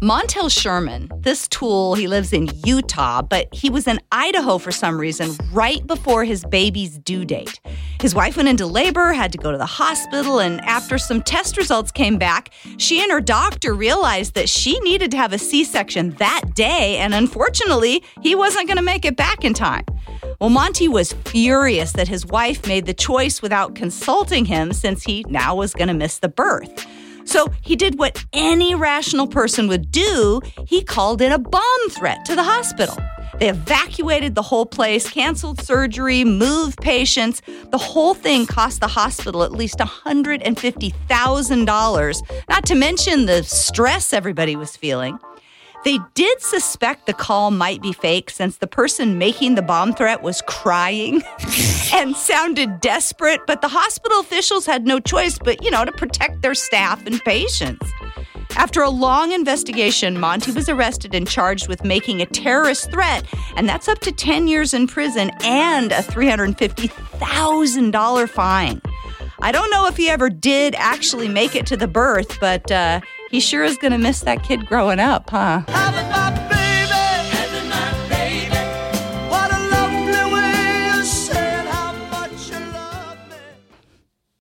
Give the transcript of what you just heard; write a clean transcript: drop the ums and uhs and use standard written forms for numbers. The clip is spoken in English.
Montel Sherman, this tool, he lives in Utah, but he was in Idaho for some reason right before his baby's due date. His wife went into labor, had to go to the hospital, and after some test results came back, she and her doctor realized that she needed to have a C-section that day, and unfortunately, he wasn't going to make it back in time. Well, Monty was furious that his wife made the choice without consulting him since he now was going to miss the birth. So he did what any rational person would do. He called in a bomb threat to the hospital. They evacuated the whole place, canceled surgery, moved patients. The whole thing cost the hospital at least $150,000, not to mention the stress everybody was feeling. They did suspect the call might be fake since the person making the bomb threat was crying and sounded desperate, but the hospital officials had no choice but, to protect their staff and patients. After a long investigation, Monty was arrested and charged with making a terrorist threat, and that's up to 10 years in prison and a $350,000 fine. I don't know if he ever did actually make it to the birth, but he sure is going to miss that kid growing up, huh?